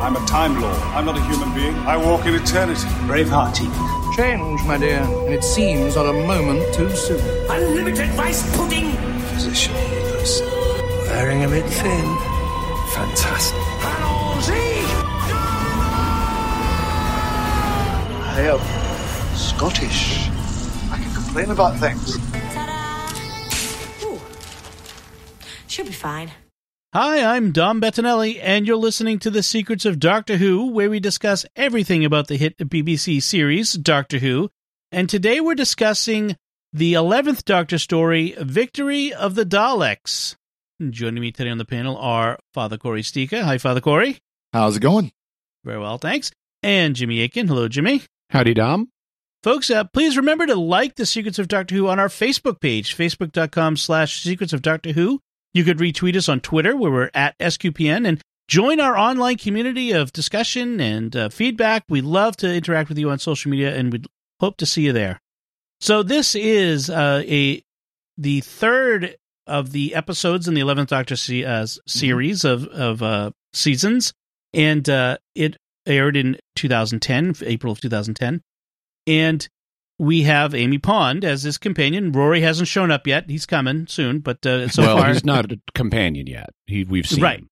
I'm a Time Lord. I'm not a human being. I walk in eternity. Braveheart. Change, my dear. And it seems on a moment too soon. Unlimited rice pudding. Physician heedless. Wearing a bit thin. Fantastic. I am Scottish. I can complain about things. Should be fine. Hi, I'm Dom Bettinelli, and you're listening to The Secrets of Doctor Who, where we discuss everything about the hit BBC series, Doctor Who, and today we're discussing the 11th Doctor story, Victory of the Daleks. Joining me today on the panel are Father Corey Stika. Hi, Father Corey. How's it going? Very well, thanks. And Jimmy Akin. Hello, Jimmy. Howdy, Dom. Folks, please remember to like The Secrets of Doctor Who on our Facebook page, facebook.com/Secrets of Doctor Who. You could retweet us on Twitter, where we're at SQPN, and join our online community of discussion and feedback. We love to interact with you on social media, and we'd hope to see you there. So this is the third of the episodes in the 11th Doctor series of seasons, and it aired in 2010, April of 2010. And we have Amy Pond as his companion. Rory hasn't shown up yet. He's coming soon, but so far he's not a companion yet. We've seen right. Him.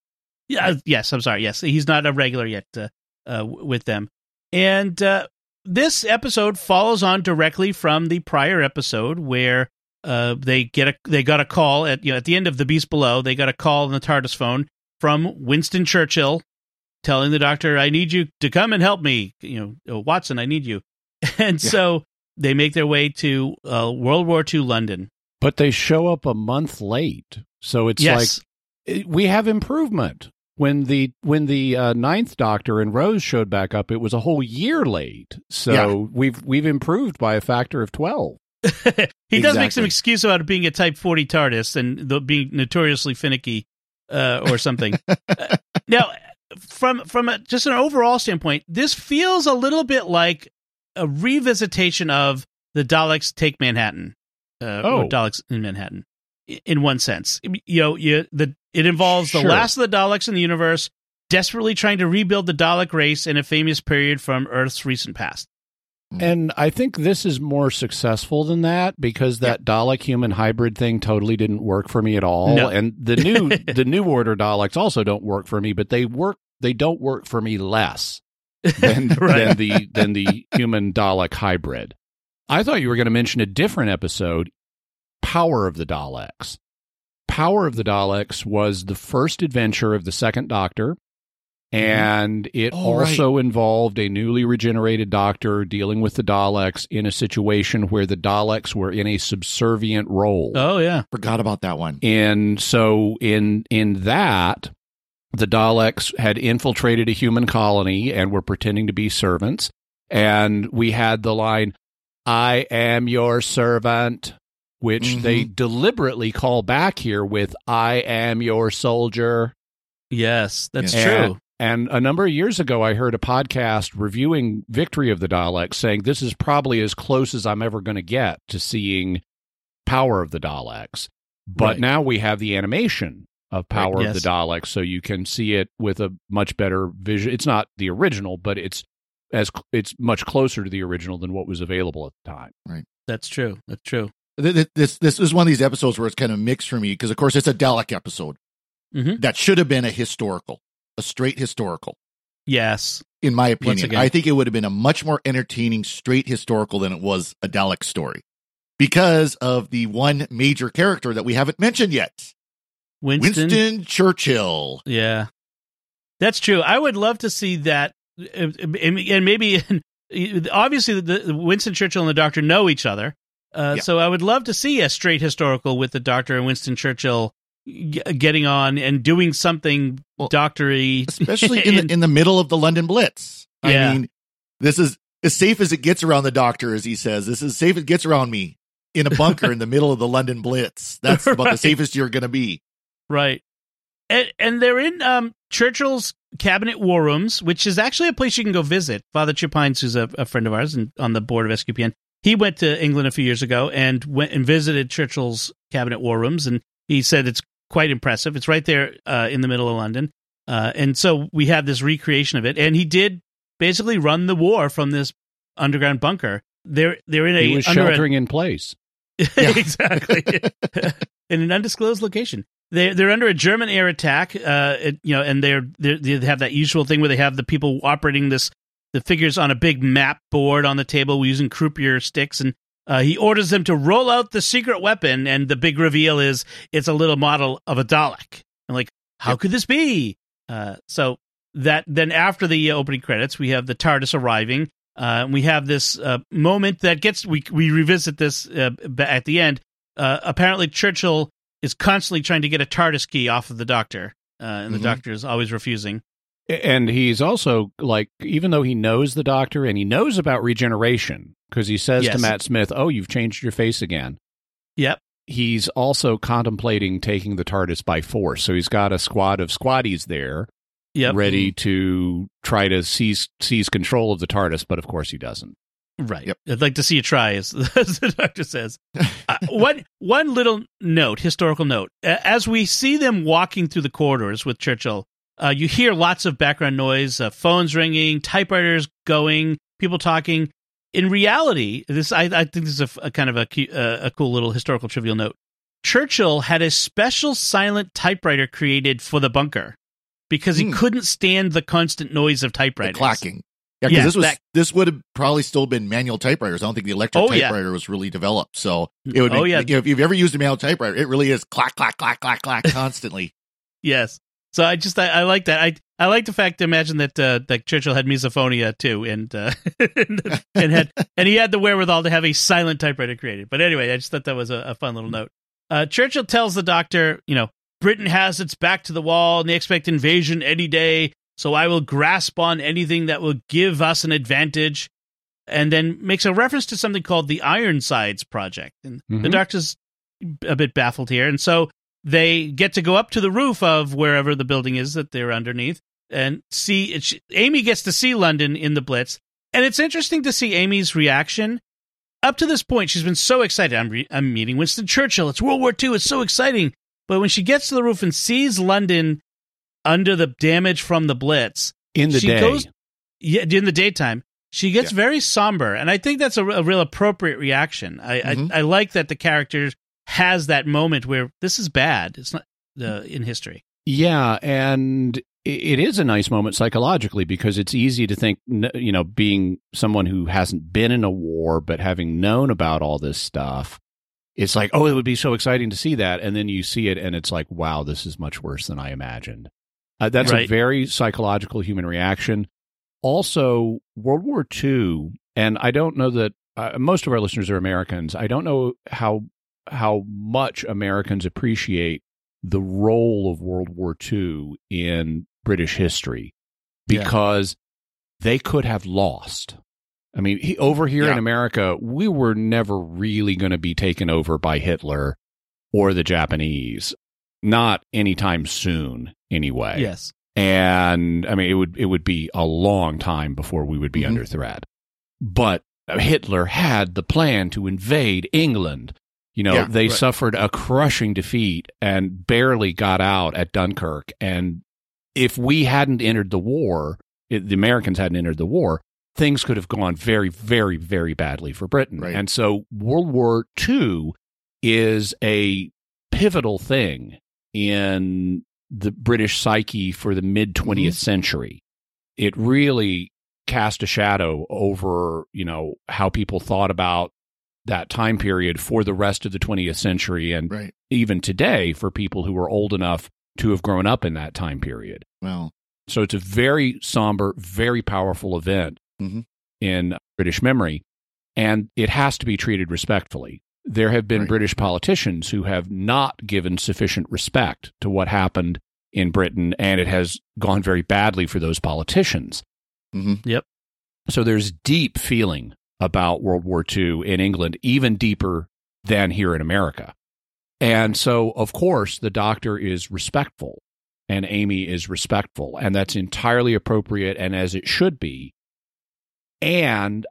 Yeah, yes, I'm sorry. Yes, he's not a regular yet with them. And this episode follows on directly from the prior episode where they got a call at the end of The Beast Below. They got a call on the TARDIS phone from Winston Churchill telling the Doctor, "I need you to come and help me. You know, Watson, I need you." And yeah. So they make their way to World War II London. But they show up a month late. So it's like, we have improvement. When the Ninth Doctor and Rose showed back up, it was a whole year late. So we've improved by a factor of 12. He does make some excuse about it being a Type 40 TARDIS and being notoriously finicky or something. Now, from just an overall standpoint, this feels a little bit like a revisitation of the Daleks Take Manhattan, or Daleks in Manhattan, in one sense. It involves the last of the Daleks in the universe desperately trying to rebuild the Dalek race in a famous period from Earth's recent past. And I think this is more successful than that because that Dalek human hybrid thing totally didn't work for me at all. No. And the new order Daleks also don't work for me, but they don't work for me less than the human Dalek hybrid. I thought you were going to mention a different episode, Power of the Daleks. Power of the Daleks was the first adventure of the Second Doctor, and it also involved a newly regenerated Doctor dealing with the Daleks in a situation where the Daleks were in a subservient role. Oh yeah, forgot about that one. And so in that, the Daleks had infiltrated a human colony and were pretending to be servants. And we had the line, "I am your servant," which they deliberately call back here with, "I am your soldier." Yes, that's true. And a number of years ago, I heard a podcast reviewing Victory of the Daleks saying this is probably as close as I'm ever going to get to seeing Power of the Daleks. But now we have the animation of Power of the Daleks, so you can see it with a much better vision. It's not the original, but it's much closer to the original than what was available at the time. Right. That's true. That's true. This is one of these episodes where it's kind of mixed for me because, of course, it's a Dalek episode that should have been a straight historical. Yes. In my opinion, I think it would have been a much more entertaining straight historical than it was a Dalek story because of the one major character that we haven't mentioned yet. Winston Churchill. Yeah, that's true. I would love to see that. And maybe, obviously, the Winston Churchill and the Doctor know each other. So I would love to see a straight historical with the Doctor and Winston Churchill getting on and doing something doctor-y. Especially in the middle of the London Blitz. I mean, this is as safe as it gets around the Doctor, as he says. This is as safe as it gets around me in a bunker in the middle of the London Blitz. That's about the safest you're going to be. Right. And they're in Churchill's Cabinet War Rooms, which is actually a place you can go visit. Father Chip Hines, who's a friend of ours and on the board of SQPN, he went to England a few years ago and went and visited Churchill's Cabinet War Rooms, and he said it's quite impressive. It's right there in the middle of London. And so we have this recreation of it. And he did basically run the war from this underground bunker. They're in a he was sheltering in place. Exactly. In an undisclosed location. They're under a German air attack, and they have that usual thing where they have the people operating the figures on a big map board on the table using croupier sticks, and he orders them to roll out the secret weapon, and the big reveal is it's a little model of a Dalek. I'm like, how could this be? So that then after the opening credits, we have the TARDIS arriving. We have this moment that gets we revisit this at the end. Apparently, Churchill is constantly trying to get a TARDIS key off of the Doctor, and the Doctor is always refusing. And he's also, like, even though he knows the Doctor and he knows about regeneration, because he says to Matt Smith, oh, you've changed your face again. Yep. He's also contemplating taking the TARDIS by force, so he's got a squad of squaddies there ready to try to seize control of the TARDIS, but of course he doesn't. Right. Yep. I'd like to see you try, as the Doctor says. One little note, historical note. As we see them walking through the corridors with Churchill, you hear lots of background noise, phones ringing, typewriters going, people talking. In reality, I think this is a kind of a cool little historical trivial note. Churchill had a special silent typewriter created for the bunker because he couldn't stand the constant noise of typewriters. The clacking. Yeah, because this would have probably still been manual typewriters. I don't think the electric typewriter was really developed. So it would. If you've ever used a manual typewriter, it really is clack, clack, clack, clack, clack constantly. Yes. So I like that. I like the fact to imagine that Churchill had misophonia too, and he had the wherewithal to have a silent typewriter created. But anyway, I just thought that was a fun little note. Churchill tells the Doctor, Britain has its back to the wall, and they expect invasion any day. So I will grasp on anything that will give us an advantage, and then makes a reference to something called the Ironsides Project. And the Doctor's a bit baffled here, and so they get to go up to the roof of wherever the building is that they're underneath and see it. Amy gets to see London in the Blitz, and it's interesting to see Amy's reaction. Up to this point, she's been so excited. I'm meeting Winston Churchill. It's World War II. It's so exciting. But when she gets to the roof and sees London under the damage from the Blitz in the daytime, she gets very somber, and I think that's a real appropriate reaction. I like that the character has that moment where this is bad. It's not in history. Yeah, and it is a nice moment psychologically, because it's easy to think, being someone who hasn't been in a war but having known about all this stuff, it's like, oh, it would be so exciting to see that, and then you see it, and it's like, wow, this is much worse than I imagined. That's a very psychological human reaction. Also, World War II, and I don't know that most of our listeners are Americans. I don't know how much Americans appreciate the role of World War II in British history, because they could have lost. I mean, over here in America, we were never really going to be taken over by Hitler or the Japanese. Not anytime soon, anyway. Yes. And, I mean, it would be a long time before we would be under threat. But Hitler had the plan to invade England. They suffered a crushing defeat and barely got out at Dunkirk. And if we hadn't entered the war, the Americans hadn't entered the war, things could have gone very, very, very badly for Britain. Right. And so World War II is a pivotal thing in the British psyche for the mid-20th century. It really cast a shadow over, how people thought about that time period for the rest of the 20th century, and even today for people who are old enough to have grown up in that time period. Wow. So it's a very somber, very powerful event in British memory, and it has to be treated respectfully. There have been British politicians who have not given sufficient respect to what happened in Britain, and it has gone very badly for those politicians. Mm-hmm. Yep. So there's deep feeling about World War II in England, even deeper than here in America. And so, of course, the Doctor is respectful and Amy is respectful, and that's entirely appropriate and as it should be. And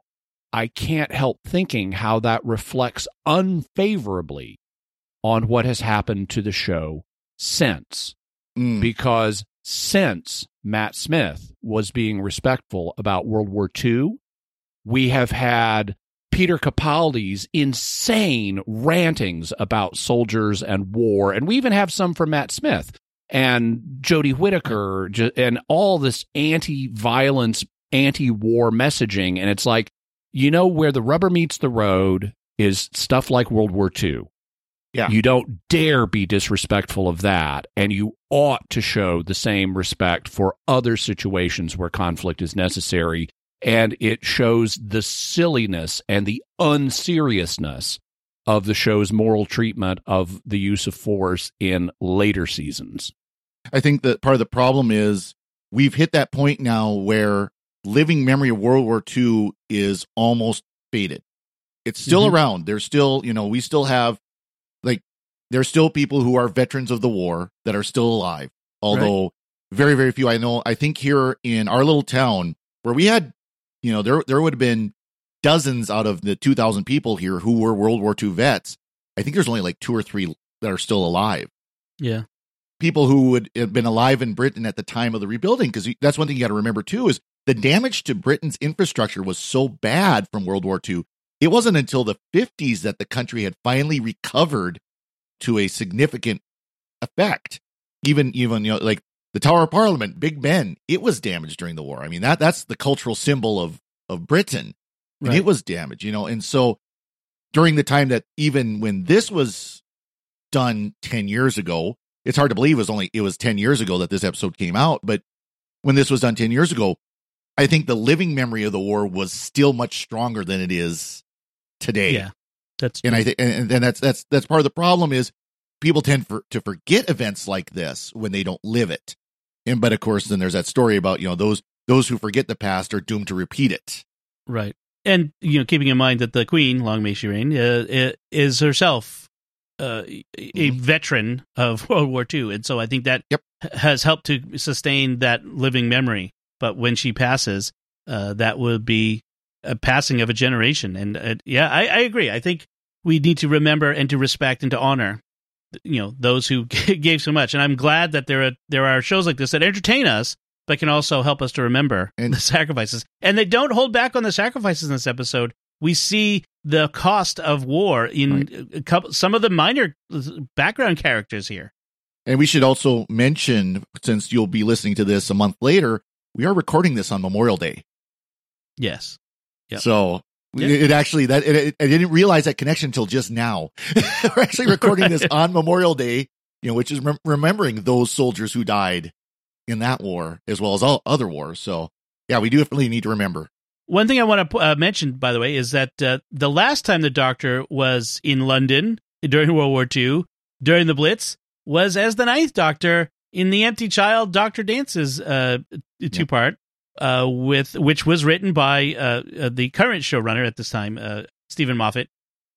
I can't help thinking how that reflects unfavorably on what has happened to the show since, because since Matt Smith was being respectful about World War II, we have had Peter Capaldi's insane rantings about soldiers and war, and we even have some from Matt Smith and Jodie Whittaker and all this anti-violence, anti-war messaging, and it's like, you know, where the rubber meets the road is stuff like World War II. Yeah. You don't dare be disrespectful of that, and you ought to show the same respect for other situations where conflict is necessary, and it shows the silliness and the unseriousness of the show's moral treatment of the use of force in later seasons. I think that part of the problem is we've hit that point now where living memory of World War II is almost faded. It's still around. There's still, you know, we still have, like, there's still people who are veterans of the war that are still alive, although very, very few. I know, I think here in our little town where we had, you know, there would have been dozens out of the 2,000 people here who were World War II vets. I think there's only like 2 or 3 that are still alive. Yeah. People who would have been alive in Britain at the time of the rebuilding, because that's one thing you got to remember, too, is the damage to Britain's infrastructure was so bad from World War II, it wasn't until the 50s that the country had finally recovered to a significant effect. Even you know, like the Tower of Parliament, Big Ben, it was damaged during the war. I mean, that's the cultural symbol of Britain, and it was damaged, you know. And so during the time that, even when this was done 10 years ago, it's hard to believe it was 10 years ago that this episode came out, but when this was done 10 years ago, I think the living memory of the war was still much stronger than it is today. Yeah, that's true. And I think, and that's part of the problem is people tend to forget events like this when they don't live it. And but of course, then there's that story about, you know, those who forget the past are doomed to repeat it. Right, and you know, keeping in mind that the Queen, long may she reign, is herself a veteran of World War II, and so I think that has helped to sustain that living memory. But when she passes, that would be a passing of a generation. And yeah, I agree. I think we need to remember and to respect and to honor, you know, those who gave so much. And I'm glad that there are shows like this that entertain us, but can also help us to remember the sacrifices. And they don't hold back on the sacrifices in this episode. We see the cost of war in a couple, some of the minor background characters here. And we should also mention, since you'll be listening to this a month later, we are recording this on Memorial Day. Yes. Yep. So it actually, I didn't realize that connection until just now. We're actually recording this on Memorial Day, you know, which is remembering those soldiers who died in that war, as well as all other wars. So yeah, we definitely need to remember. One thing I want to mention, by the way, is that the last time the Doctor was in London during World War II, during the Blitz, was as the Ninth Doctor in The Empty Child, Dr. Dance's two-part, which was written by the current showrunner at this time, Stephen Moffat.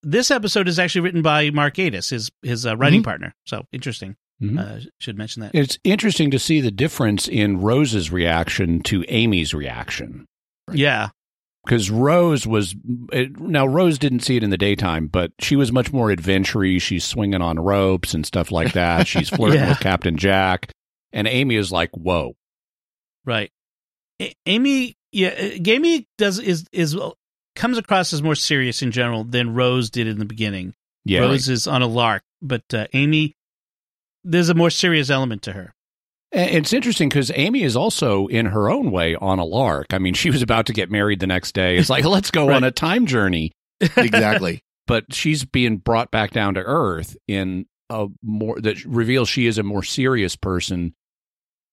This episode is actually written by Mark Adis, his writing partner. So interesting. Should mention that. It's interesting to see the difference in Rose's reaction to Amy's reaction. Right? Yeah. Because Rose didn't see it in the daytime, but she was much more adventure-y. She's swinging on ropes and stuff like that. She's flirting with Captain Jack. And Amy is like, whoa. Right. Amy comes across as more serious in general than Rose did in the beginning. Yeah, Rose is on a lark, but Amy, there's a more serious element to her. It's interesting because Amy is also, in her own way, on a lark. I mean, she was about to get married the next day. It's like, let's go on a time journey. Exactly. But she's being brought back down to earth in a more that reveals she is a more serious person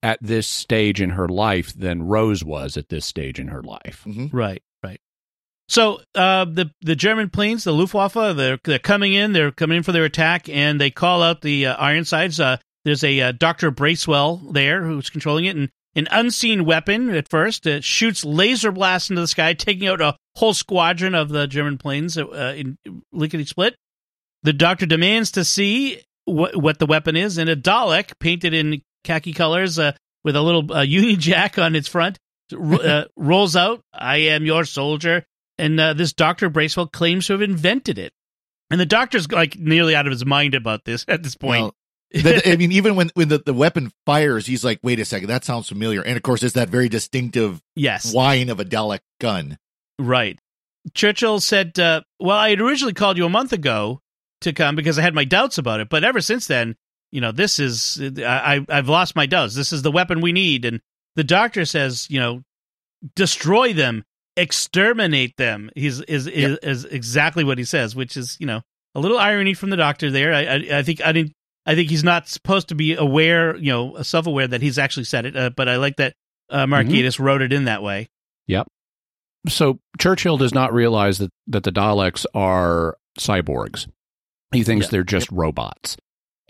at this stage in her life than Rose was at this stage in her life. Mm-hmm. Right, right. So the German planes, the Luftwaffe, they're coming in. They're coming in for their attack, and they call out the Ironsides. There's a Dr. Bracewell there who's controlling it, and an unseen weapon at first. It shoots laser blasts into the sky, taking out a whole squadron of the German planes in lickety-split. The Doctor demands to see what the weapon is, and a Dalek, painted in khaki colors with a little Union Jack on its front, rolls out, "I am your soldier," and this Dr. Bracewell claims to have invented it. And the Doctor's like nearly out of his mind about this at this point. Well, I mean, even when the weapon fires, he's like, wait a second, that sounds familiar. And of course, it's that very distinctive whine of a Dalek gun. Right. Churchill said, well, I had originally called you a month ago to come because I had my doubts about it. But ever since then, you know, this is, I've lost my doubts. This is the weapon we need. And the Doctor says, you know, destroy them, exterminate them. Is exactly what he says, which is, you know, a little irony from the Doctor there. I think he's not supposed to be aware, you know, self-aware that he's actually said it. But I like that Mark Adis wrote it in that way. Yep. So Churchill does not realize that the Daleks are cyborgs. He thinks they're just robots.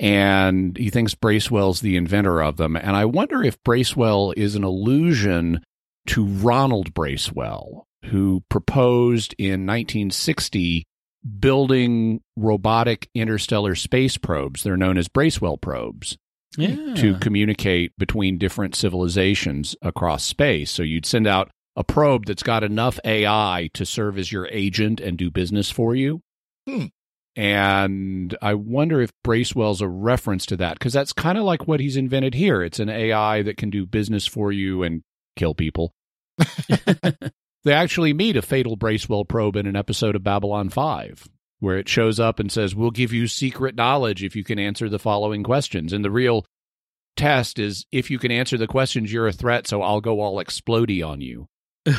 And he thinks Bracewell's the inventor of them. And I wonder if Bracewell is an allusion to Ronald Bracewell, who proposed in 1960 building robotic interstellar space probes. They're known as Bracewell probes to communicate between different civilizations across space. So you'd send out a probe that's got enough AI to serve as your agent and do business for you. Hmm. And I wonder if Bracewell's a reference to that, because that's kind of like what he's invented here. It's an AI that can do business for you and kill people. They actually meet a fatal Bracewell probe in an episode of Babylon 5, where it shows up and says, we'll give you secret knowledge if you can answer the following questions. And the real test is, if you can answer the questions, you're a threat, so I'll go all explodey on you.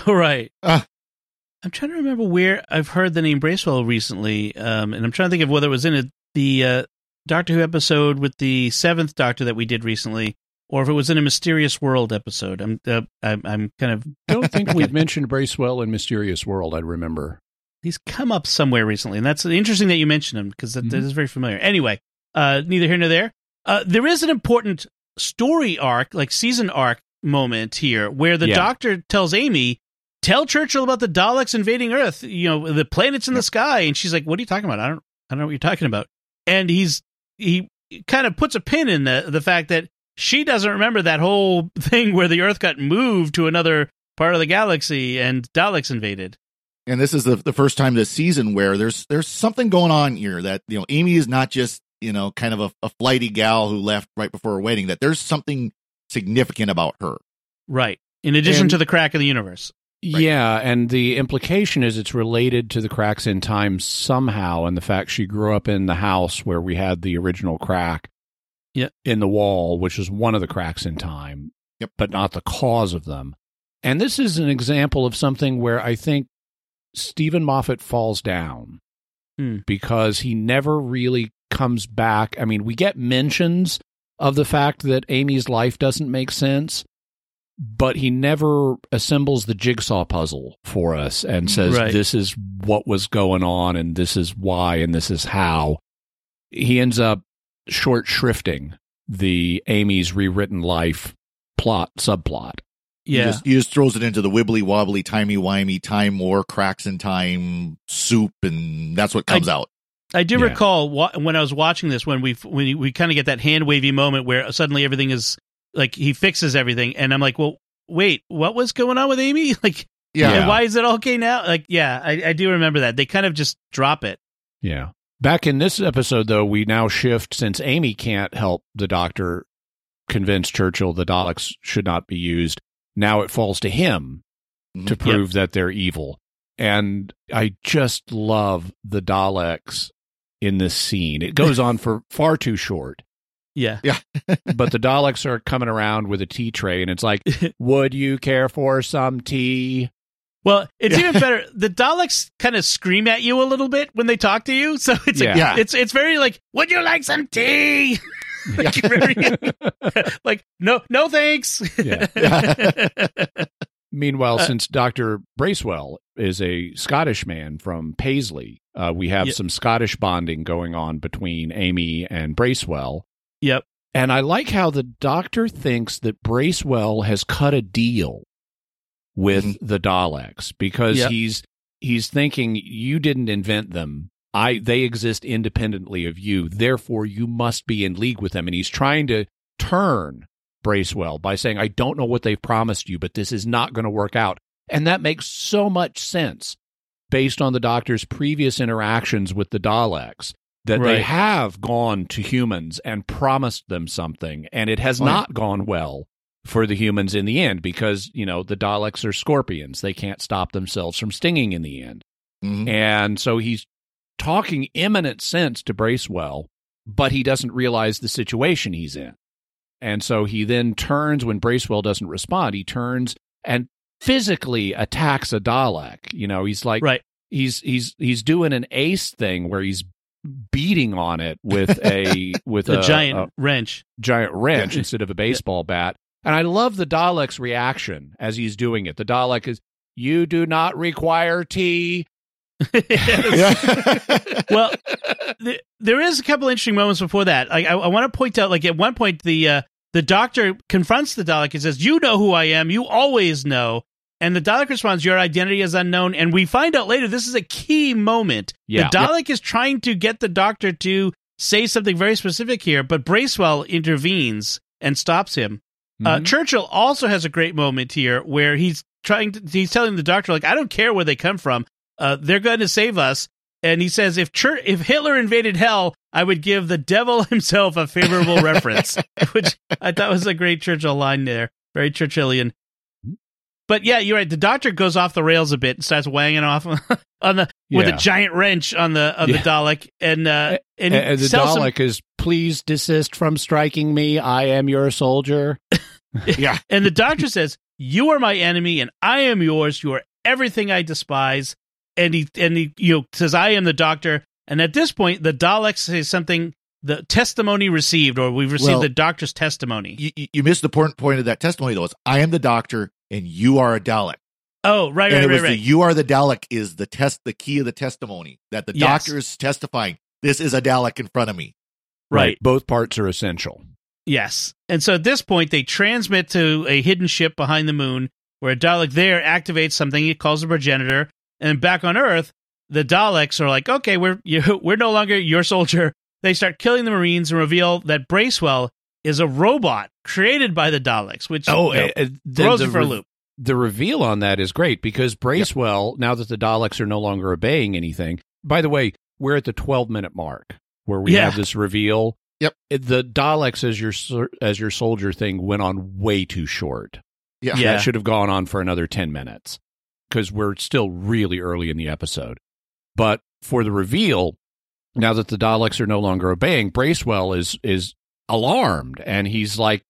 Right. I'm trying to remember where I've heard the name Bracewell recently, and I'm trying to think of whether it was in the Doctor Who episode with the Seventh Doctor that we did recently, or if it was in a Mysterious World episode. I'm kind of don't think we've mentioned Bracewell in Mysterious World. I remember he's come up somewhere recently, and that's interesting that you mentioned him because that is very familiar. Anyway, neither here nor there. There is an important story arc, like season arc moment here, where the Doctor tells Amy, tell Churchill about the Daleks invading Earth, you know, the planets in the sky. And she's like, what are you talking about? I don't know what you're talking about. And he kind of puts a pin in the fact that she doesn't remember that whole thing where the Earth got moved to another part of the galaxy and Daleks invaded. And this is the first time this season where there's something going on here that, you know, Amy is not just, you know, kind of a flighty gal who left right before her wedding, that there's something significant about her. Right. In addition to the crack in the universe. Right. Yeah, and the implication is it's related to the cracks in time somehow, and the fact she grew up in the house where we had the original crack in the wall, which is one of the cracks in time, but not the cause of them. And this is an example of something where I think Stephen Moffat falls down because he never really comes back. I mean, we get mentions of the fact that Amy's life doesn't make sense, but he never assembles the jigsaw puzzle for us and says, this is what was going on, and this is why, and this is how. He ends up short shrifting the Amy's rewritten life plot subplot. Yeah. He just throws it into the wibbly-wobbly, timey-wimey, time war, cracks in time soup, and that's what comes out. I do recall when I was watching this, when we kind of get that hand-wavy moment where suddenly everything is... like, he fixes everything, and I'm like, well, wait, what was going on with Amy? Like, why is it okay now? Like, I do remember that. They kind of just drop it. Yeah. Back in this episode, though, we now shift, since Amy can't help the Doctor convince Churchill the Daleks should not be used, now it falls to him to prove that they're evil. And I just love the Daleks in this scene. It goes on for far too short. Yeah. But the Daleks are coming around with a tea tray, and it's like, would you care for some tea? Well, it's even better. The Daleks kind of scream at you a little bit when they talk to you, so it's it's very like, would you like some tea? Like, like, no thanks. Meanwhile, since Dr. Bracewell is a Scottish man from Paisley, we have some Scottish bonding going on between Amy and Bracewell. Yep. And I like how the Doctor thinks that Bracewell has cut a deal with the Daleks, because he's thinking, you didn't invent them. They exist independently of you. Therefore, you must be in league with them. And he's trying to turn Bracewell by saying, I don't know what they've promised you, but this is not going to work out. And that makes so much sense based on the Doctor's previous interactions with the Daleks, that they have gone to humans and promised them something, and it has not gone well for the humans in the end, because, you know, the Daleks are scorpions. They can't stop themselves from stinging in the end. Mm-hmm. And so he's talking eminent sense to Bracewell, but he doesn't realize the situation he's in. And so he then turns, when Bracewell doesn't respond, he turns and physically attacks a Dalek. You know, he's like, he's doing an Ace thing where he's beating on it with a giant wrench instead of a baseball bat. And I love the Dalek's reaction as he's doing it. The Dalek is, you do not require tea. Well, there is a couple interesting moments before that. I want to point out, like, at one point, the Doctor confronts the Dalek and says, you know who I am, you always know. And the Dalek responds, your identity is unknown. And we find out later, this is a key moment. Yeah. The Dalek is trying to get the Doctor to say something very specific here, but Bracewell intervenes and stops him. Mm-hmm. Churchill also has a great moment here where he's telling the Doctor, like, I don't care where they come from. They're going to save us. And he says, if Hitler invaded hell, I would give the devil himself a favorable reference, which I thought was a great Churchill line there. Very Churchillian. But yeah, you're right. The Doctor goes off the rails a bit and starts whanging off with a giant wrench on the Dalek, and the Dalek is, please desist from striking me. I am your soldier. Yeah, and the Doctor says, "You are my enemy, and I am yours. You are everything I despise." And he you know, says, "I am the Doctor." And at this point, the Dalek says something. The testimony received, or we've received the Doctor's testimony. You missed the point of that testimony, though. It's, I am the Doctor, and you are a Dalek. Oh, right, and right. You are the Dalek is the key of the testimony, that the Doctor is testifying. This is a Dalek in front of me. Right. Both parts are essential. Yes. And so at this point, they transmit to a hidden ship behind the moon, where a Dalek there activates something. He calls a progenitor. And back on Earth, the Daleks are like, okay, we're no longer your soldier. They start killing the Marines and reveal that Bracewell is a robot created by the Daleks, which throws it for a loop. The reveal on that is great, because Bracewell, now that the Daleks are no longer obeying anything, by the way, we're at the 12-minute mark where we have this reveal. Yep, the Daleks as your soldier thing went on way too short. Yeah, that should have gone on for another 10 minutes, because we're still really early in the episode. But for the reveal, now that the Daleks are no longer obeying, Bracewell is alarmed, and he's like,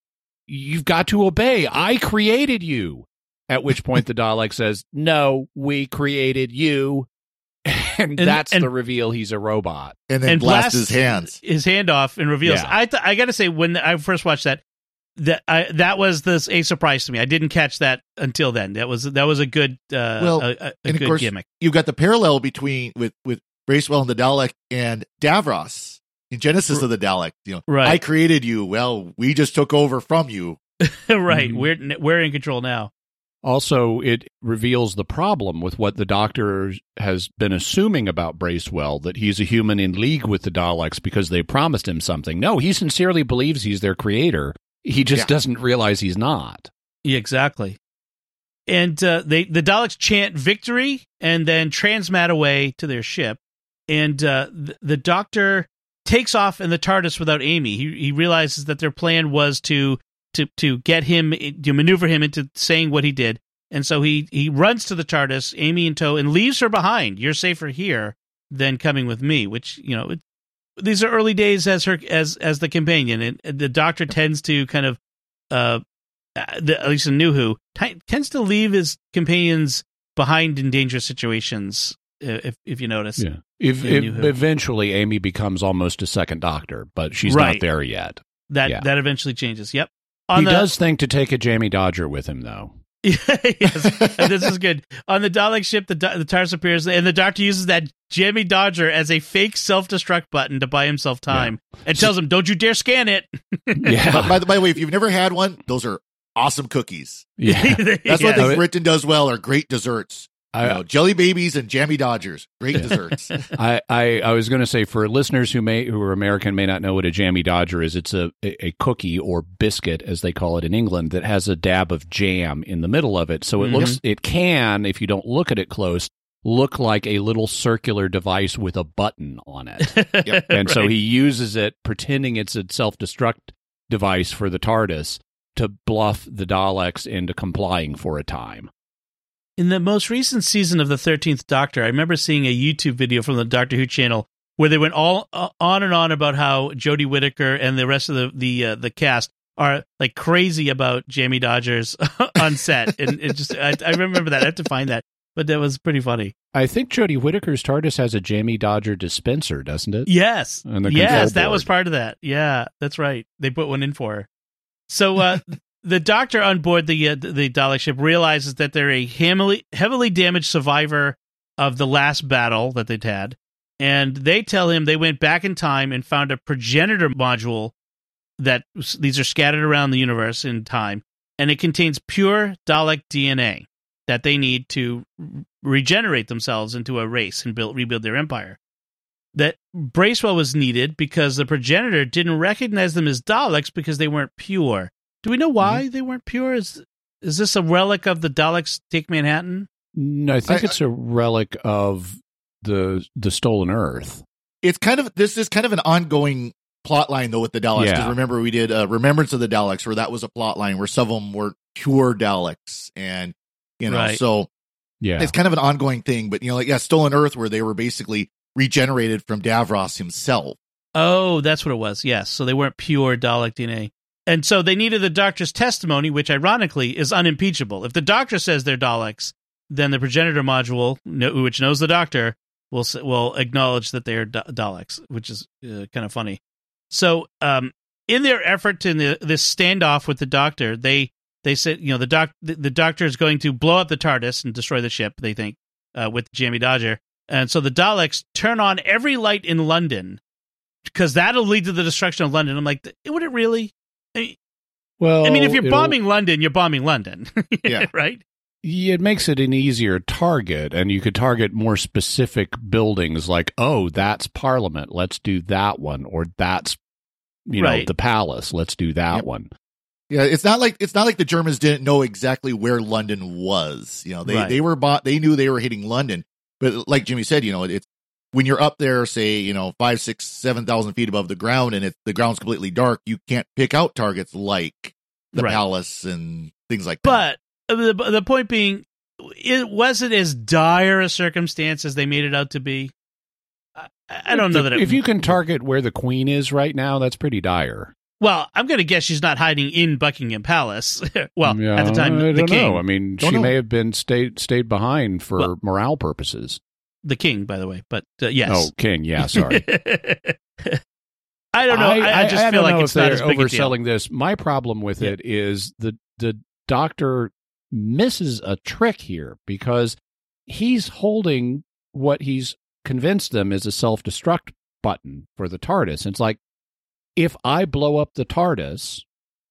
you've got to obey. I created you. At which point the Dalek says, no, we created you. And that's the reveal. He's a robot. And then blasts his hand off and reveals. Yeah. I got to say, when I first watched that was a surprise to me. I didn't catch that until then. That was a good good gimmick. You've got the parallel between with Bracewell and the Dalek and Davros in Genesis of the Dalek. You know, I created you. Well, we just took over from you. Right. Mm-hmm. We're in control now. Also, it reveals the problem with what the Doctor has been assuming about Bracewell, that he's a human in league with the Daleks because they promised him something. No, he sincerely believes he's their creator. He just doesn't realize he's not. Yeah, exactly. And the Daleks chant victory and then transmat away to their ship. And the Doctor takes off in the TARDIS without Amy. He realizes that their plan was to get him, to maneuver him into saying what he did. And so he runs to the TARDIS, Amy in tow, and leaves her behind. You're safer here than coming with me, which, you know, these are early days as the companion. And the Doctor tends to kind of, at least in New Who, tends to leave his companions behind in dangerous situations. If you notice, if eventually Amy becomes almost a second Doctor, but she's not there yet. That eventually changes. Yep. He does think to take a Jamie Dodger with him, though. Yes, and this is good. On the Dalek ship, the TARDIS appears, and the Doctor uses that jammy dodger as a fake self-destruct button to buy himself time, and tells him, "Don't you dare scan it." Yeah. By the way, if you've never had one, those are awesome cookies. Yeah, that's one thing Britain does well: are great desserts. Jelly babies and jammy dodgers, great desserts. I was going to say, for listeners who are American may not know what a jammy dodger is. It's a cookie or biscuit, as they call it in England, that has a dab of jam in the middle of it. So it looks, it can, if you don't look at it close, look like a little circular device with a button on it. Yep. And so he uses it, pretending it's a self-destruct device for the TARDIS, to bluff the Daleks into complying for a time. In the most recent season of the 13th Doctor, I remember seeing a YouTube video from the Doctor Who channel where they went all on and on about how Jodie Whittaker and the rest of the cast are like crazy about jammy dodgers on set, and it just I remember that. I have to find that, but that was pretty funny. I think Jodie Whittaker's TARDIS has a jammy dodger dispenser, doesn't it? Yes, that was part of that. Yeah, that's right. They put one in for her. So. The Doctor on board the Dalek ship realizes that they're a heavily damaged survivor of the last battle that they'd had, and they tell him they went back in time and found a progenitor module that these are scattered around the universe in time, and it contains pure Dalek DNA that they need to regenerate themselves into a race and rebuild their empire. That Bracewell was needed because the progenitor didn't recognize them as Daleks because they weren't pure. Do we know why they weren't pure? Is this a relic of the Daleks Take Manhattan? No, I think it's a relic of the Stolen Earth. It's kind of this is kind of an ongoing plot line though with the Daleks. Because remember we did Remembrance of the Daleks, where that was a plot line where some of them were pure Daleks, and so it's kind of an ongoing thing. But Stolen Earth, where they were basically regenerated from Davros himself. Oh, that's what it was. Yes, so they weren't pure Dalek DNA. And so they needed the Doctor's testimony, which ironically is unimpeachable. If the Doctor says they're Daleks, then the progenitor module, which knows the Doctor, will acknowledge that they are Daleks, which is kind of funny. So in their effort in this standoff with the Doctor, they said, the Doctor is going to blow up the TARDIS and destroy the ship, they think, with the jammy dodger. And so the Daleks turn on every light in London because that'll lead to the destruction of London. I'm like, would it really? I mean, if you're bombing London, you're bombing London, right? It makes it an easier target, and you could target more specific buildings like, oh, that's Parliament, let's do that one, or that's, the palace, let's do that one. Yeah, it's not like the Germans didn't know exactly where London was. They knew they were hitting London, but like Jimmy said, it's when you're up there, say, 5, 6, 7,000 feet above the ground, and the ground's completely dark, you can't pick out targets like the palace and things like that. But the point being, it wasn't as dire a circumstance as they made it out to be. I don't know that if you can target where the Queen is right now, that's pretty dire. Well, I'm going to guess she's not hiding in Buckingham Palace. At the time, I don't know. I mean, she may have been stayed behind for morale purposes. The king, by the way, but yes. Oh, king, yeah, sorry. I don't know. I just feel like it's not as big a deal. Overselling this. My problem with it is the Doctor misses a trick here because he's holding what he's convinced them is a self-destruct button for the TARDIS. It's like, if I blow up the TARDIS,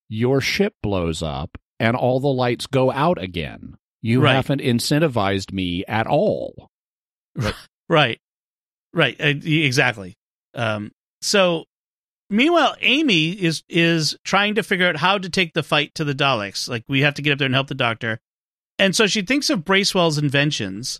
your ship blows up and all the lights go out again. You haven't incentivized me at all. Right. Exactly. So, meanwhile, Amy is trying to figure out how to take the fight to the Daleks. Like, we have to get up there and help the Doctor. And so she thinks of Bracewell's inventions,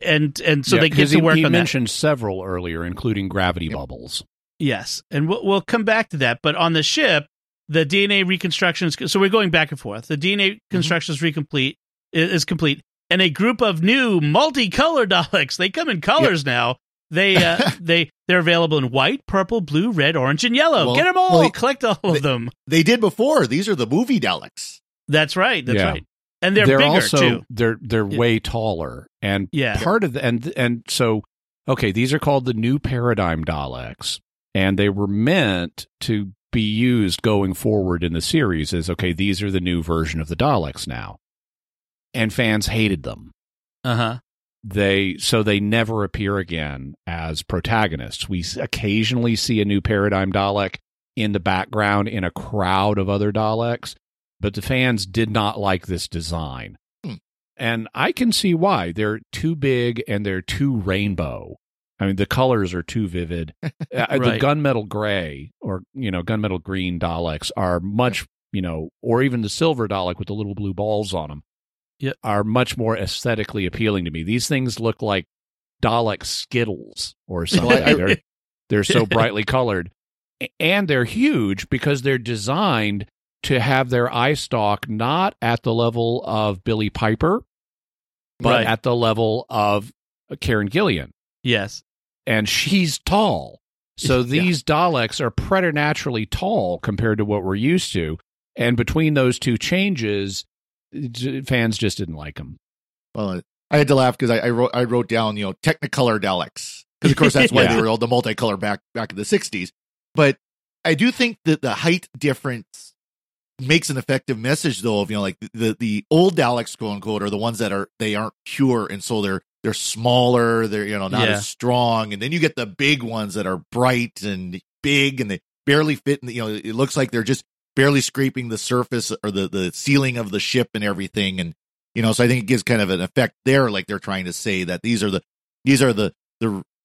and so they get to work on that. He mentioned several earlier, including gravity bubbles. Yes, and we'll come back to that. But on the ship, the DNA reconstruction is... So we're going back and forth. The DNA construction is complete. And a group of new multicolored Daleks. They come in colors now. They're available in white, purple, blue, red, orange, and yellow. Get them all. Collect all of them. They did before. These are the movie Daleks. That's right. That's right. And they're bigger also, too. They're way taller. And part of the and so these are called the New Paradigm Daleks, and they were meant to be used going forward in the series as these are the new version of the Daleks now. and fans hated them. Uh-huh. So they never appear again as protagonists. We occasionally see a New Paradigm Dalek in the background in a crowd of other Daleks, but the fans did not like this design. And I can see why. They're too big and they're too rainbow. I mean, the colors are too vivid. Right. The gunmetal gray or, gunmetal green Daleks are much, or even the silver Dalek with the little blue balls on them are much more aesthetically appealing to me. These things look like Dalek Skittles or something. They're so brightly colored. And they're huge because they're designed to have their eye stalk not at the level of Billy Piper, but at the level of Karen Gillian. Yes. And she's tall. So these Daleks are preternaturally tall compared to what we're used to. And between those two changes, fans just didn't like them. Well, I had to laugh because I wrote down, Technicolor Daleks. Because, of course, that's why they were all the multicolor back in the 60s. But I do think that the height difference makes an effective message, though, of, the old Daleks, quote unquote, are the ones that aren't pure. And so they're smaller. They're, not as strong. And then you get the big ones that are bright and big and they barely fit. And, it looks like they're just barely scraping the surface or the ceiling of the ship and everything. And, so I think it gives kind of an effect there. Like they're trying to say that these are the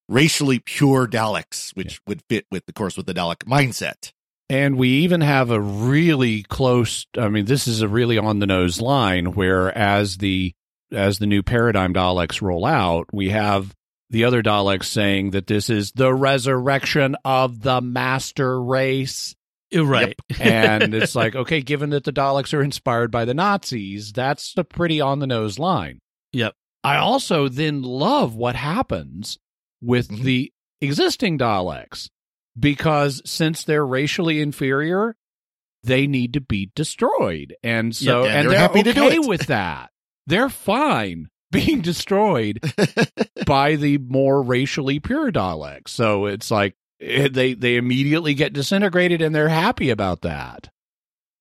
racially pure Daleks, which would fit with the Dalek mindset. And we even have a really close, this is a really on the nose line where as the New Paradigm Daleks roll out, we have the other Daleks saying that this is the resurrection of the master race. Right. Yep. And it's like, okay, given that the Daleks are inspired by the Nazis, that's a pretty on the nose line. Yep. I also then love what happens with the existing Daleks, because since they're racially inferior, they need to be destroyed. And so and they're happy to do it. With that. They're fine being destroyed by the more racially pure Daleks. So it's like they immediately get disintegrated and they're happy about that.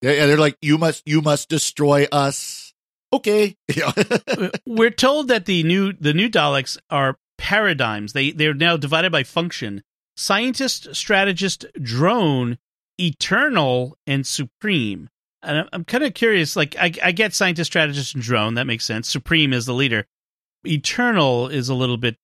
Yeah, they're like, you must destroy us. Okay. We're told that the new Daleks are paradigms. They're now divided by function. Scientist, strategist, drone, eternal, and supreme. And I'm kind of curious, I get scientist, strategist, and drone. That makes sense. Supreme is the leader. Eternal is a little bit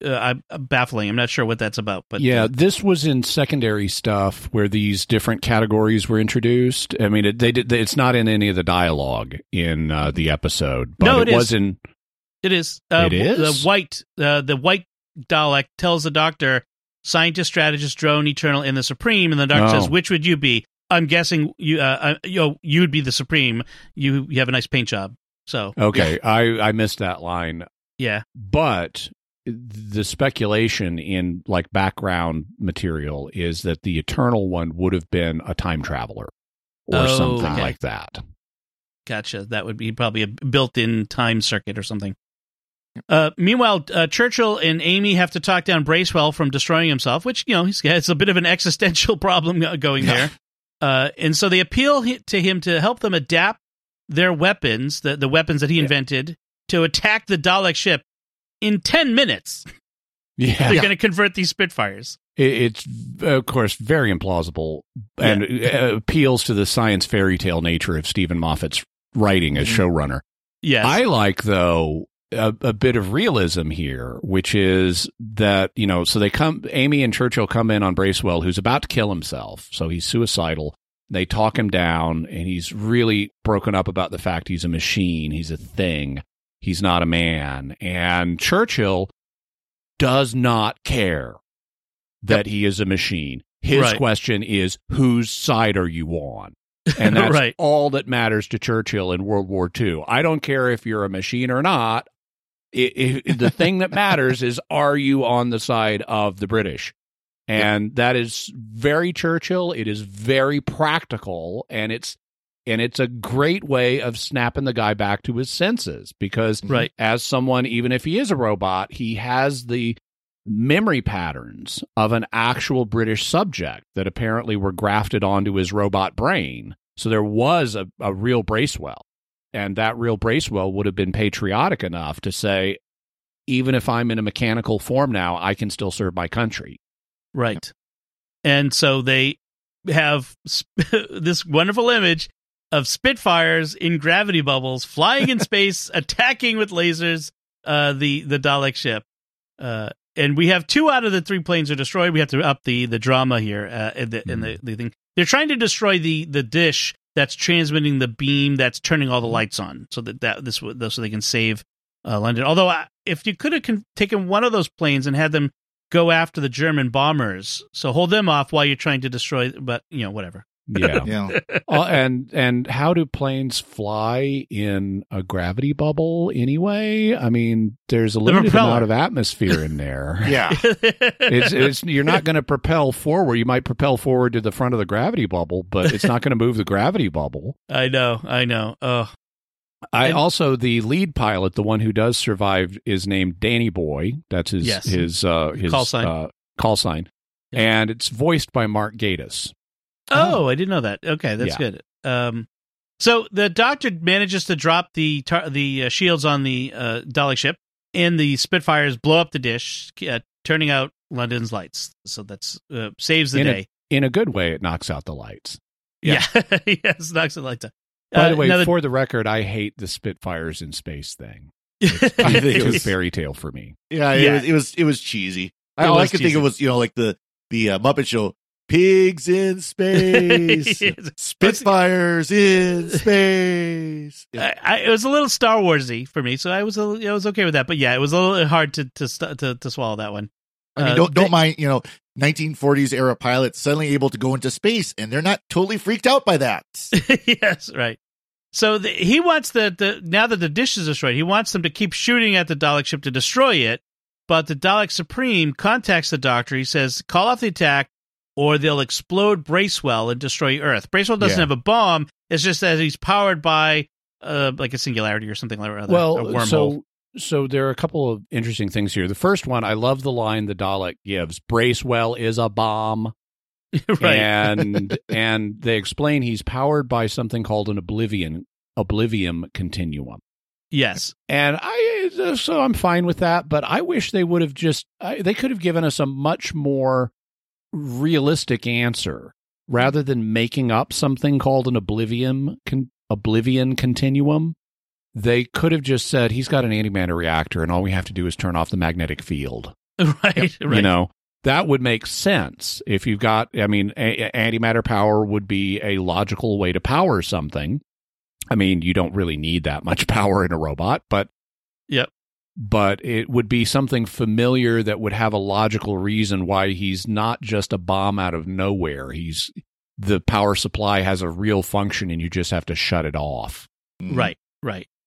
baffling. I'm not sure what that's about. But yeah, this was in secondary stuff where these different categories were introduced. I mean, it's not in any of the dialogue in the episode. But no, it is. Was in, it is. It is? The white Dalek tells the doctor, scientist, strategist, drone, eternal, and the supreme. And the doctor says, which would you be? I'm guessing you'd be the supreme. You have a nice paint job. So okay, yeah. I missed that line. Yeah. But the speculation in background material is that the eternal one would have been a time traveler or something like that. Gotcha. That would be probably a built-in time circuit or something. Meanwhile, Churchill and Amy have to talk down Bracewell from destroying himself, which, he has a bit of an existential problem going there. And so they appeal to him to help them adapt their weapons, the weapons that he invented, to attack the Dalek ship in 10 minutes. Yeah. They're going to convert these Spitfires. It's, of course, very implausible and appeals to the science fairy tale nature of Stephen Moffat's writing as showrunner. Yes. I like, though, a bit of realism here, which is that, so Amy and Churchill come in on Bracewell, who's about to kill himself. So he's suicidal. They talk him down and he's really broken up about the fact he's a machine. He's a thing. He's not a man. And Churchill does not care that he is a machine. His question is, whose side are you on? And that's all that matters to Churchill in World War II. I don't care if you're a machine or not. The thing that matters is, are you on the side of the British? And that is very Churchill. It is very practical, and it's a great way of snapping the guy back to his senses, because as someone, even if he is a robot, he has the memory patterns of an actual British subject that apparently were grafted onto his robot brain. So there was a real Bracewell. And that real Bracewell would have been patriotic enough to say, even if I'm in a mechanical form now, I can still serve my country. Right. And so they have this wonderful image of Spitfires in gravity bubbles flying in space, attacking with lasers the Dalek ship. And we have 2 out of the 3 planes are destroyed. We have to up the drama here. The thing. They're trying to destroy the dish that's transmitting the beam that's turning all the lights on, so so they can save London. Although, if you could have taken one of those planes and had them go after the German bombers, so hold them off while you're trying to destroy. But whatever. Yeah. Yeah. And how do planes fly in a gravity bubble anyway? I mean, there's a limited amount of atmosphere in there. Yeah. You're not going to propel forward. You might propel forward to the front of the gravity bubble, but it's not going to move the gravity bubble. I know. Also, the lead pilot, the one who does survive, is named Danny Boy. That's his call sign. Yeah. And it's voiced by Mark Adis. Oh, I didn't know that. Okay, that's good. So the Doctor manages to drop the shields on the Dalek ship, and the Spitfires blow up the dish, turning out London's lights. So that's saves the day. In a good way, it knocks out the lights. Yeah. Yes, knocks the lights out. By the way, for the record, I hate the Spitfires in space thing. I think it was fairy tale for me. Yeah, it was cheesy. All I could think it was, like the Muppet Show. Pigs in space, Spitfires in space. Yeah. It was a little Star Warsy for me, so I was okay with that. But yeah, it was a little hard to swallow that one. I mean, don't mind 1940s era pilots suddenly able to go into space, and they're not totally freaked out by that. Yes, right. So he wants now that the dish is destroyed, he wants them to keep shooting at the Dalek ship to destroy it. But the Dalek Supreme contacts the Doctor. He says, "Call off the attack, or they'll explode Bracewell and destroy Earth." Bracewell doesn't have a bomb. It's just that he's powered by like a singularity or something like that. Well, a wormhole. So there are a couple of interesting things here. The first one, I love the line the Dalek gives: "Bracewell is a bomb." Right. And they explain he's powered by something called an oblivion continuum. Yes. And so I'm fine with that, but I wish they would have they could have given us a much more realistic answer rather than making up something called an oblivion continuum. They could have just said he's got an antimatter reactor and all we have to do is turn off the magnetic field. Right. Right. That would make sense if you've got, antimatter power would be a logical way to power something. I mean, you don't really need that much power in a robot, but but it would be something familiar that would have a logical reason why he's not just a bomb out of nowhere. The power supply has a real function, and you just have to shut it off. Right.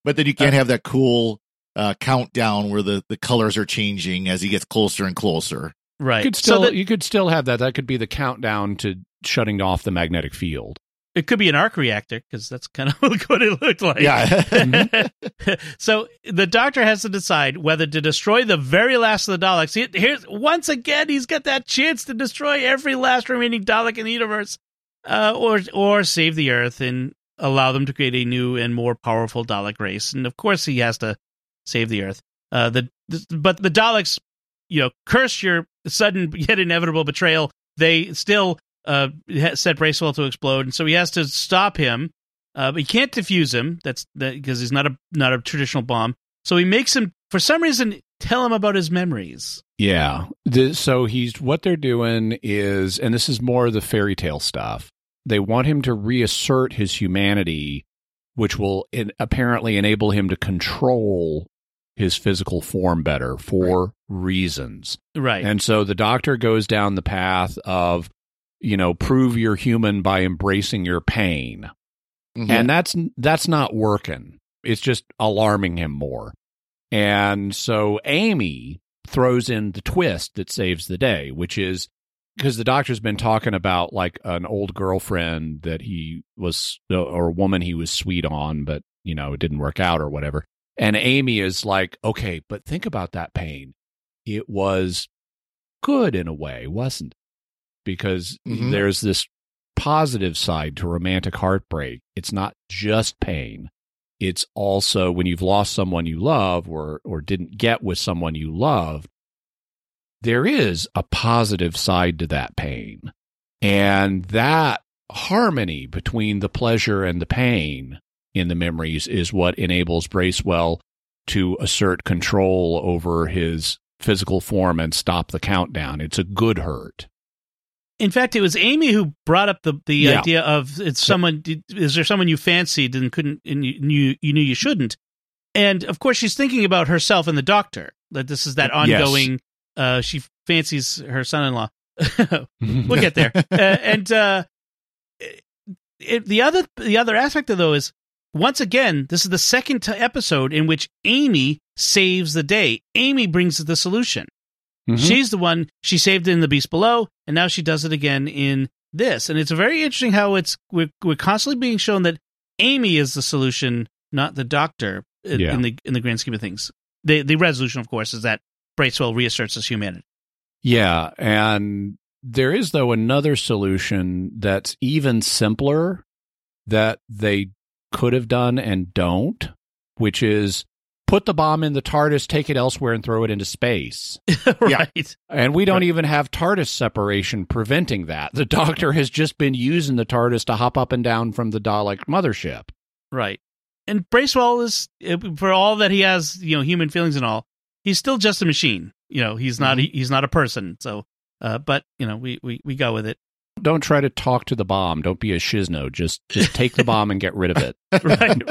But then you can't have that cool countdown where the colors are changing as he gets closer and closer. Right. You could still have that. That could be the countdown to shutting off the magnetic field. It could be an arc reactor, because that's kind of what it looked like. Yeah. So the Doctor has to decide whether to destroy the very last of the Daleks. Once again, he's got that chance to destroy every last remaining Dalek in the universe, or save the Earth and allow them to create a new and more powerful Dalek race. And of course, he has to save the Earth. But the Daleks, curse your sudden yet inevitable betrayal. They still set Bracewell to explode, and so he has to stop him. But he can't defuse him. That's because he's not a traditional bomb. So he makes him, for some reason, tell him about his memories. Yeah. So what they're doing is, and this is more of the fairy tale stuff, they want him to reassert his humanity, which will apparently enable him to control his physical form better for reasons. Right. And so the Doctor goes down the path of, prove you're human by embracing your pain. Mm-hmm. And that's not working. It's just alarming him more. And so Amy throws in the twist that saves the day, which is because the Doctor's been talking about like an old girlfriend that he was, or a woman he was sweet on, but, it didn't work out or whatever. And Amy is like, okay, but think about that pain. It was good in a way, wasn't it? Because there's this positive side to romantic heartbreak. It's not just pain. It's also when you've lost someone you love or didn't get with someone you loved, there is a positive side to that pain. And that harmony between the pleasure and the pain in the memories is what enables Bracewell to assert control over his physical form and stop the countdown. It's a good hurt. In fact, it was Amy who brought up the idea of it's someone. Is there someone you fancied and couldn't, and you knew you shouldn't? And of course, she's thinking about herself and the doctor. That this is that ongoing. Yes. She fancies her son-in-law. We'll get there. The other aspect of though is once again, this is the second episode in which Amy saves the day. Amy brings the solution. Mm-hmm. She's the one, she saved it in The Beast Below, and now she does it again in this. And it's very interesting how we're constantly being shown that Amy is the solution, not the doctor in the grand scheme of things. The resolution, of course, is that Bracewell reasserts his humanity. Yeah, and there is, though, another solution that's even simpler that they could have done and don't, which is put the bomb in the TARDIS, take it elsewhere, and throw it into space. Right. Yeah. And we don't even have TARDIS separation preventing that. The doctor has just been using the TARDIS to hop up and down from the Dalek mothership. Right. And Bracewell is, for all that he has, human feelings and all, he's still just a machine. He's not, mm-hmm. he's not a person. So, but, we go with it. Don't try to talk to the bomb. Don't be a shizno. Just take the bomb and get rid of it. Right.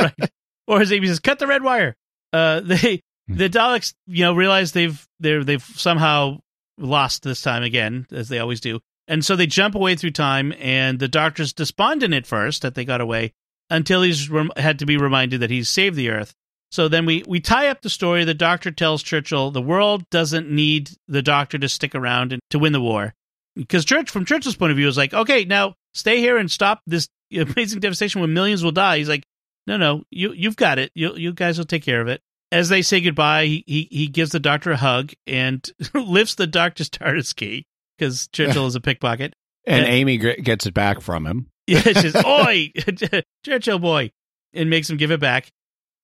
Or as Amy says, cut the red wire. The Daleks, realize they've somehow lost this time again, as they always do, and so they jump away through time. And the Doctor's despondent at first that they got away, until he's had to be reminded that he's saved the Earth. So then we tie up the story. The Doctor tells Churchill the world doesn't need the Doctor to stick around and to win the war, because from Churchill's point of view, is like, okay, now stay here and stop this amazing devastation where millions will die. He's like, no, you've got it. You guys will take care of it. As they say goodbye, he gives the doctor a hug and lifts the doctor's TARDIS key, because Churchill is a pickpocket. And Amy gets it back from him. Yeah, she says, oi, Churchill boy, and makes him give it back.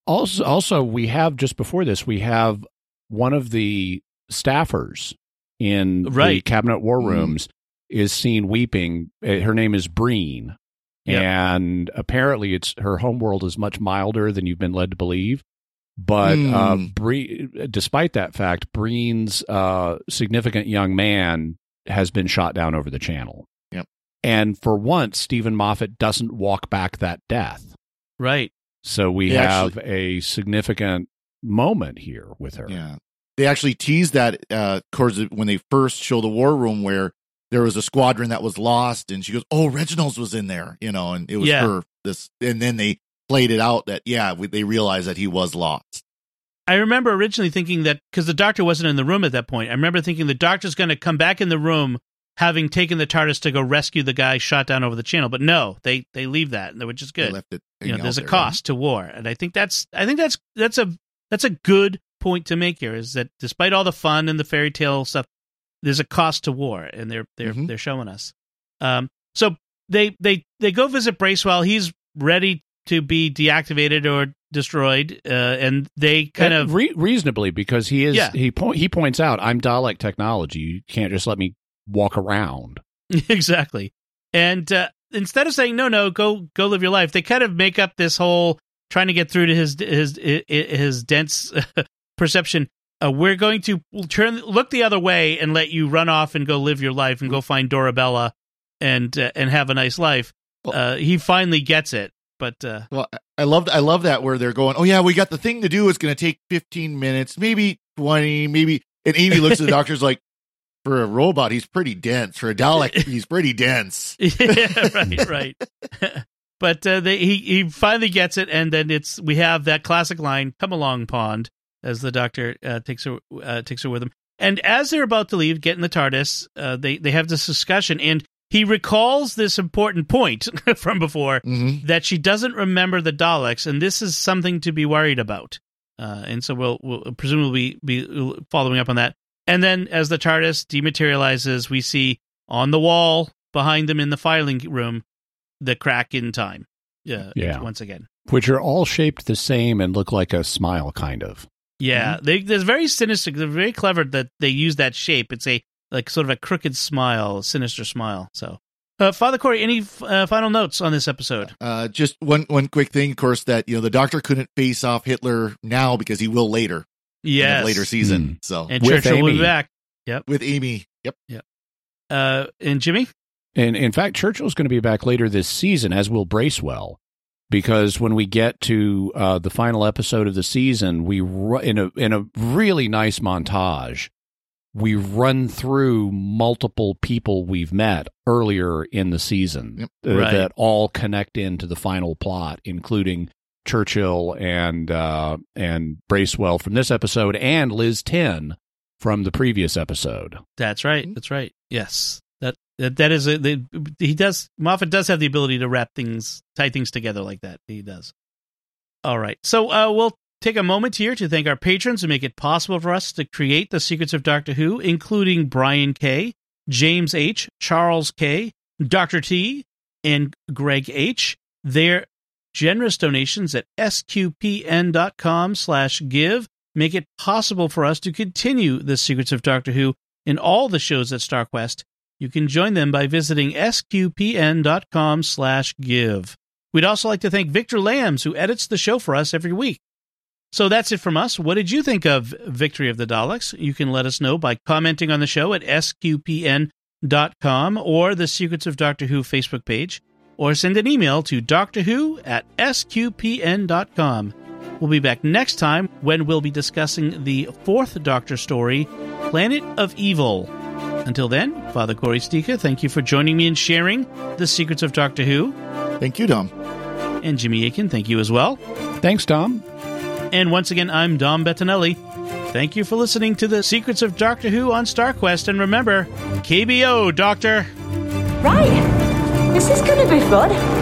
Also, we have, just before this, we have one of the staffers in the Cabinet War Rooms is seen weeping. Her name is Breen. Yep. And apparently it's her homeworld is much milder than you've been led to believe. But despite that fact, Breen's significant young man has been shot down over the channel. Yep. And for once, Stephen Moffat doesn't walk back that death. Right. So we have a significant moment here with her. Yeah. They actually tease that when they first show the war room where there was a squadron that was lost, and she goes, oh, Reginald's was in there, and it was her. This, and then they played it out that, they realized that he was lost. I remember originally thinking that, because the doctor wasn't in the room at that point, I remember thinking the doctor's going to come back in the room having taken the TARDIS to go rescue the guy shot down over the channel. But no, they leave that, which is good. They left it, there's a cost to war. And I think that's a good point to make here, is that despite all the fun and the fairy tale stuff, there's a cost to war, and they're showing us. So they go visit Bracewell. He's ready to be deactivated or destroyed, and they kind of reasonably, because he is. Yeah. He points out, I'm Dalek technology. You can't just let me walk around. Exactly. And instead of saying no, go live your life, they kind of make up this whole trying to get through to his dense perception. We're going to look the other way and let you run off and go live your life and go find Dorabella and have a nice life. He finally gets it, but I love that where they're going, oh yeah, we got the thing to do. It's going to take 15 minutes, maybe 20, maybe. And Amy looks at the doctor's like, for a robot, he's pretty dense. For a Dalek, he's pretty dense. Yeah, right. But he finally gets it, and then we have that classic line, "Come along, Pond," as the doctor takes her with him. And as they're about to leave, get in the TARDIS, they have this discussion, and he recalls this important point from before, that she doesn't remember the Daleks, and this is something to be worried about. And so we'll presumably be following up on that. And then as the TARDIS dematerializes, we see on the wall behind them in the filing room the crack in time once again. Which are all shaped the same and look like a smile, kind of. Yeah, mm-hmm. They're very sinister. They're very clever that they use that shape. It's a like sort of a crooked smile, sinister smile. So, Father Corey, any final notes on this episode? Just one quick thing, of course, that the Doctor couldn't face off Hitler now because he will later. Yes, later season. Mm-hmm. So and Churchill will be back. Yep, with Amy. Yep. And Jimmy. And in fact, Churchill's going to be back later this season, as will Bracewell. Because when we get to the final episode of the season, we in a really nice montage, we run through multiple people we've met earlier in the season that all connect into the final plot, including Churchill and Bracewell from this episode and Liz Ten from the previous episode. That's right. That's right. Yes. That is Moffat does have the ability to tie things together like that. He does. All right. So we'll take a moment here to thank our patrons who make it possible for us to create the Secrets of Doctor Who, including Brian K, James H, Charles K, Dr. T, and Greg H. Their generous donations at sqpn.com/give make it possible for us to continue the Secrets of Doctor Who in all the shows at Star Quest. You can join them by visiting sqpn.com/give. We'd also like to thank Victor Lambs, who edits the show for us every week. So that's it from us. What did you think of Victory of the Daleks? You can let us know by commenting on the show at sqpn.com or the Secrets of Doctor Who Facebook page, or send an email to doctorwho@sqpn.com. We'll be back next time when we'll be discussing the fourth Doctor story, Planet of Evil. Until then, Father Corey Stika, thank you for joining me and sharing the Secrets of Doctor Who. Thank you, Dom. And Jimmy Akin, thank you as well. Thanks, Dom. And once again, I'm Dom Bettinelli. Thank you for listening to the Secrets of Doctor Who on Star Quest. And remember, KBO, Doctor. Right. This is going to be fun.